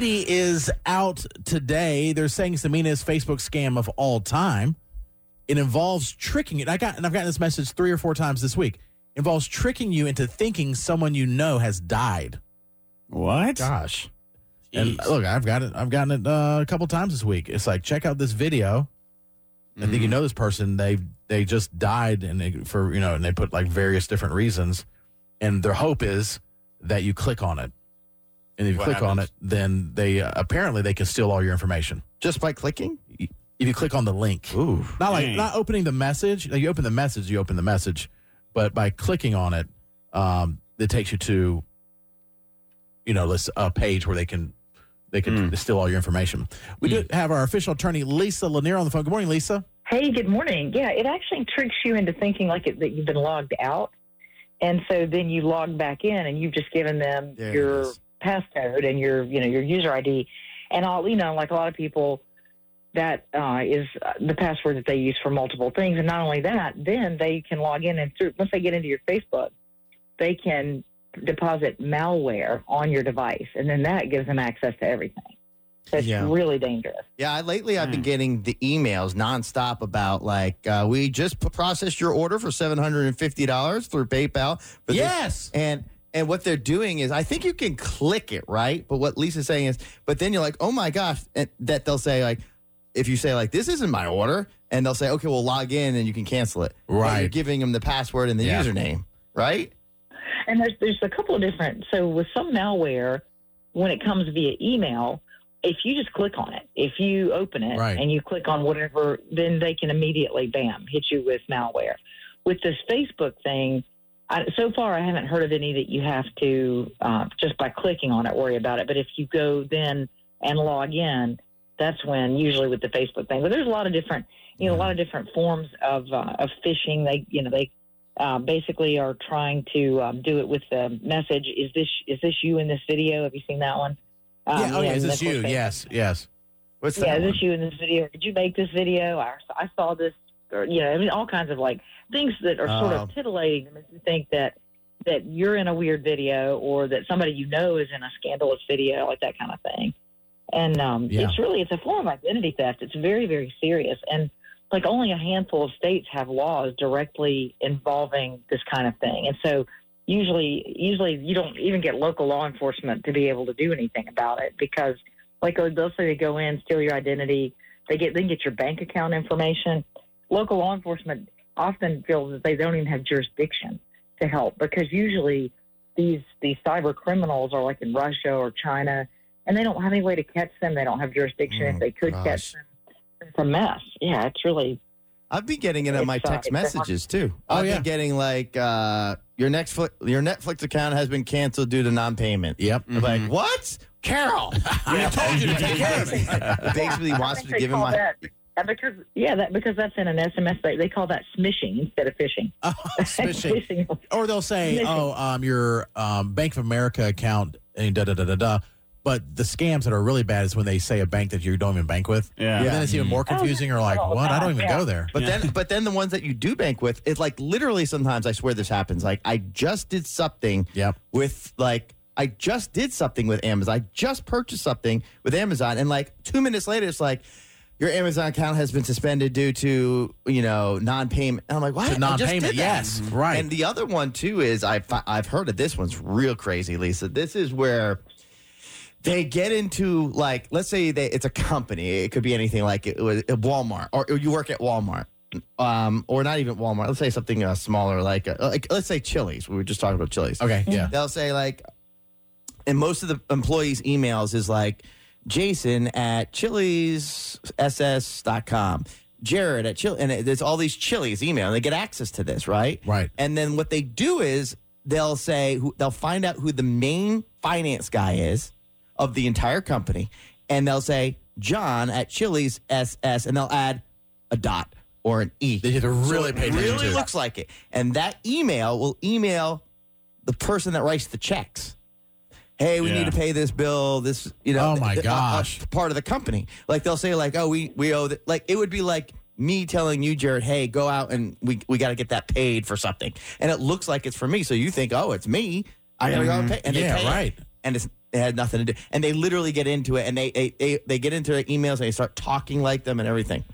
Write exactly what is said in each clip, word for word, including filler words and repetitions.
Katie is out today. They're saying Samina's Facebook scam of all time. It involves tricking it. I got and I've gotten this message three or four times this week. It involves tricking you into thinking someone you know has died. What? Gosh. Jeez. And look, I've got it. I've gotten it uh, a couple times this week. It's like, check out this video. I think you know this person. They they just died, and they for you know, and they put like various different reasons, and their hope is that you click on it. And if you what click happens? on it, then they uh, apparently they can steal all your information just by clicking. If you click on the link, ooh, not like dang. not opening the message. Like you open the message, you open the message, but by clicking on it, um, it takes you to, you know, this a page where they can. They could mm. steal all your information. We mm. do have our official attorney, Lisa Lanier, on the phone. Good morning, Lisa. Hey, good morning. Yeah, it actually tricks you into thinking like it, that you've been logged out. And so then you log back in and you've just given them yes. your passcode and your, you know, your user I D. And all, you know, like a lot of people, that uh, is the password that they use for multiple things. And not only that, then they can log in and through, once they get into your Facebook, they can deposit malware on your device, and then that gives them access to everything. So it's yeah. really dangerous. Yeah, lately I've been getting the emails nonstop about, like, uh, we just processed your order for seven hundred fifty dollars through PayPal. For yes! This. And and what they're doing is, I think you can click it, right? But what Lisa's saying is, but then you're like, oh, my gosh, and that they'll say, like, if you say, like, this isn't my order, and they'll say, okay, well, log in, and you can cancel it. Right. And you're giving them the password and the yeah. username, right? And there's, there's a couple of different, so with some malware, when it comes via email, if you just click on it, if you open it right. and you click on whatever, then they can immediately, bam, hit you with malware. With this Facebook thing, I, so far I haven't heard of any that you have to, uh, just by clicking on it, worry about it. But if you go then and log in, that's when usually with the Facebook thing. But there's a lot of different, you know, a lot of different forms of, uh, of phishing. They, you know, they. Uh, basically are trying to um, do it with the message, is this is this you in this video? Have you seen that one? Um, yeah, oh, yeah, is this you? Thing. Yes, yes. What's that Yeah, one? Is this you in this video? Did you make this video? I, I saw this, or, you know, I mean, all kinds of, like, things that are sort uh, of titillating to make you think that, that you're in a weird video or that somebody you know is in a scandalous video, like that kind of thing. And um, yeah. it's really, it's a form of identity theft. It's very, very serious. And like only a handful of states have laws directly involving this kind of thing. And so usually usually you don't even get local law enforcement to be able to do anything about it because, like, they'll say they go in, steal your identity, they get, they can get your bank account information. Local law enforcement often feels that they don't even have jurisdiction to help because usually these, these cyber criminals are like in Russia or China, and they don't have any way to catch them. They don't have jurisdiction. Mm, if they could gosh. catch them. It's a mess. Yeah, it's really. I've been getting it on my text uh, messages too. Oh, I've yeah. been getting like uh, your Netflix your Netflix account has been canceled due to non-payment. Yep. Mm-hmm. Like what, Carol? I told you to take care of it. Basically, yeah, wants me to give him my. That, because yeah, that because that's in an S M S. They, they call that smishing instead of phishing. Uh, smishing. Or they'll say, smishing. "Oh, um, your um, Bank of America account and da da da da da." But the scams that are really bad is when they say a bank that you don't even bank with. Yeah. And then it's even more confusing. Or like, what? I don't even yeah. go there. But yeah. then but then the ones that you do bank with, it's like literally sometimes I swear this happens. Like I just did something yep. with like, I just did something with Amazon. I just purchased something with Amazon. And like two minutes later, it's like, your Amazon account has been suspended due to, you know, non-payment. And I'm like, what? To non-payment, yes. Mm-hmm. Right. And the other one too is, I've, I've heard of this one's real crazy, Lisa. This is where... they get into, like, let's say they, it's a company. It could be anything, like it was Walmart, or you work at Walmart, um, or not even Walmart. Let's say something uh, smaller, like, uh, like let's say Chili's. We were just talking about Chili's. Okay, yeah. They'll say, like, and most of the employees' emails is, like, Jason at Chili's S S dot com, Jared at Chili's, and it, there's all these Chili's email. And they get access to this, right? Right. And then what they do is they'll say, they'll find out who the main finance guy is of the entire company, and they'll say John at Chili's S S, and they'll add a dot or an E. They should really so pay attention. It really to. Looks like it, and that email will email the person that writes the checks. Hey, we yeah. need to pay this bill. This, you know, oh my th- gosh, uh, uh, part of the company. Like they'll say, like, oh, we we owe. Th-. Like it would be like me telling you, Jared, hey, go out and we we got to get that paid for something, and it looks like it's for me. So you think, oh, it's me. I gotta mm-hmm. go and pay, and yeah, they pay right, it. And it's. It had nothing to do. And they literally get into it, and they they, they, they get into their emails, and they start talking like them and everything.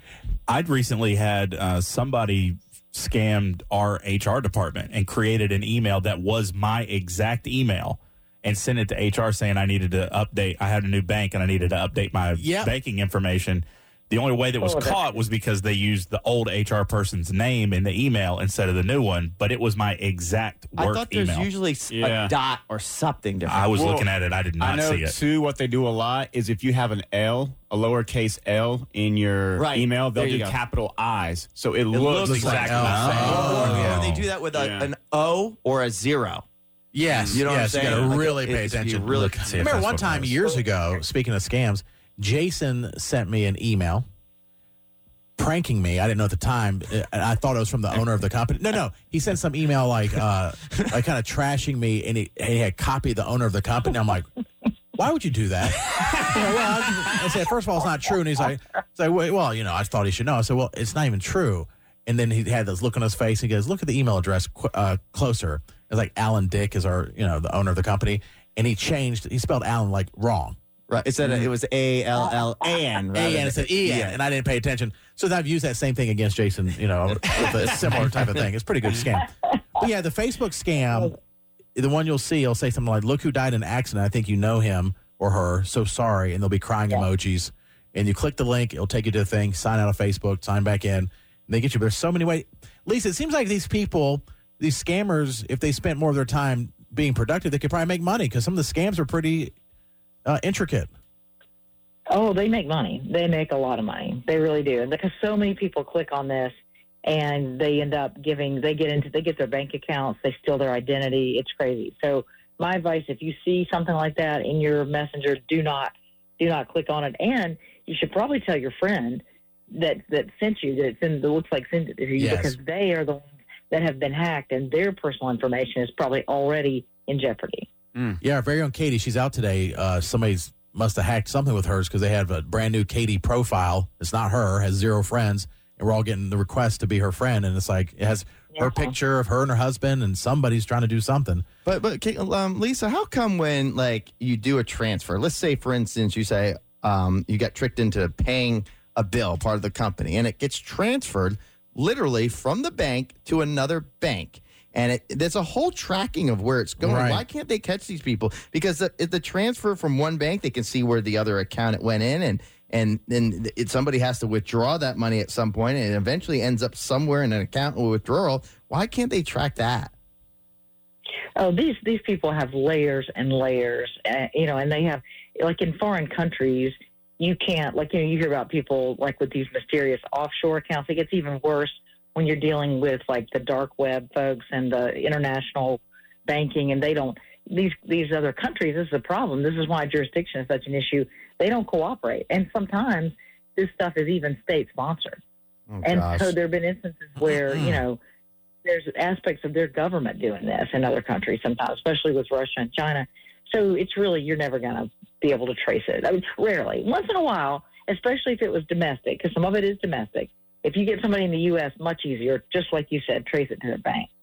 I'd recently had uh, somebody scammed our H R department and created an email that was my exact email and sent it to H R saying I needed to update. I had a new bank, and I needed to update my yep. banking information. The only way that was oh, caught was because they used the old H R person's name in the email instead of the new one, but it was my exact work email. I thought there's email. usually yeah. a dot or something different. I was well, looking at it. I did not I know, see it. Too, what they do a lot is if you have an L, a lowercase L in your right. email, they'll do go. capital I's. So it, it looks, looks exactly like the same. Oh. Oh. Or they do that with a, yeah. an O or a zero. Yes. You know yes, what I'm saying? You've got to really like, pay it, attention. Really look, I remember one time years ago, speaking of scams, Jason sent me an email pranking me. I didn't know at the time. I thought it was from the owner of the company. No, no. He sent some email like uh, like kind of trashing me, and he, he had copied the owner of the company. I'm like, why would you do that? You know, well, I, I said, first of all, it's not true. And he's like, he's like, well, you know, I thought he should know. I said, well, it's not even true. And then he had this look on his face. He goes, look at the email address uh, closer. It's like Alan Dick is our, you know, the owner of the company. And he changed. He spelled Alan like wrong. Right. It said mm-hmm. it was A L L A N. A N. It said E N. Yeah. And I didn't pay attention. So I've used that same thing against Jason, you know, with a similar type of thing. It's a pretty good scam. But, yeah, the Facebook scam, the one you'll see, it'll say something like, look who died in an accident. I think you know him or her. So sorry. And they'll be crying yeah. emojis. And you click the link. It'll take you to the thing. Sign out of Facebook. Sign back in. And they get you. But there's so many ways. Lisa, it seems like these people, these scammers, if they spent more of their time being productive, they could probably make money because some of the scams are pretty Uh, intricate. Oh, they make money. They make a lot of money. They really do. And because so many people click on this and they end up giving, they get into, they get their bank accounts, they steal their identity. It's crazy. So my advice, if you see something like that in your messenger, do not, do not click on it. And you should probably tell your friend that, that sent you that it's in, that looks like sent it to you yes. because they are the ones that have been hacked and their personal information is probably already in jeopardy. Mm. Yeah, our very own Katie, she's out today. Uh, somebody's must have hacked something with hers because they have a brand new Katie profile. It's not her, has zero friends, and we're all getting the request to be her friend. And it's like it has yeah. her picture of her and her husband, and somebody's trying to do something. But but um, Lisa, how come when like you do a transfer, let's say for instance you say um, you got tricked into paying a bill, part of the company, and it gets transferred literally from the bank to another bank. And it, there's a whole tracking of where it's going. Right. Why can't they catch these people? Because the, the transfer from one bank, they can see where the other account it went in, and and then somebody has to withdraw that money at some point, and it eventually ends up somewhere in an account withdrawal. Why can't they track that? Oh, these these people have layers and layers, uh, you know, and they have like in foreign countries, you can't like you know you hear about people like with these mysterious offshore accounts. It gets even worse when you're dealing with like the dark web folks and the international banking, and they don't, these, these other countries, this is a problem. This is why jurisdiction is such an issue. They don't cooperate. And sometimes this stuff is even state sponsored. Oh, and gosh. So there've been instances where, you know, there's aspects of their government doing this in other countries sometimes, especially with Russia and China. So it's really, you're never going to be able to trace it. I mean, rarely, once in a while, especially if it was domestic, because some of it is domestic. If you get somebody in the U S, much easier, just like you said, trace it to their bank.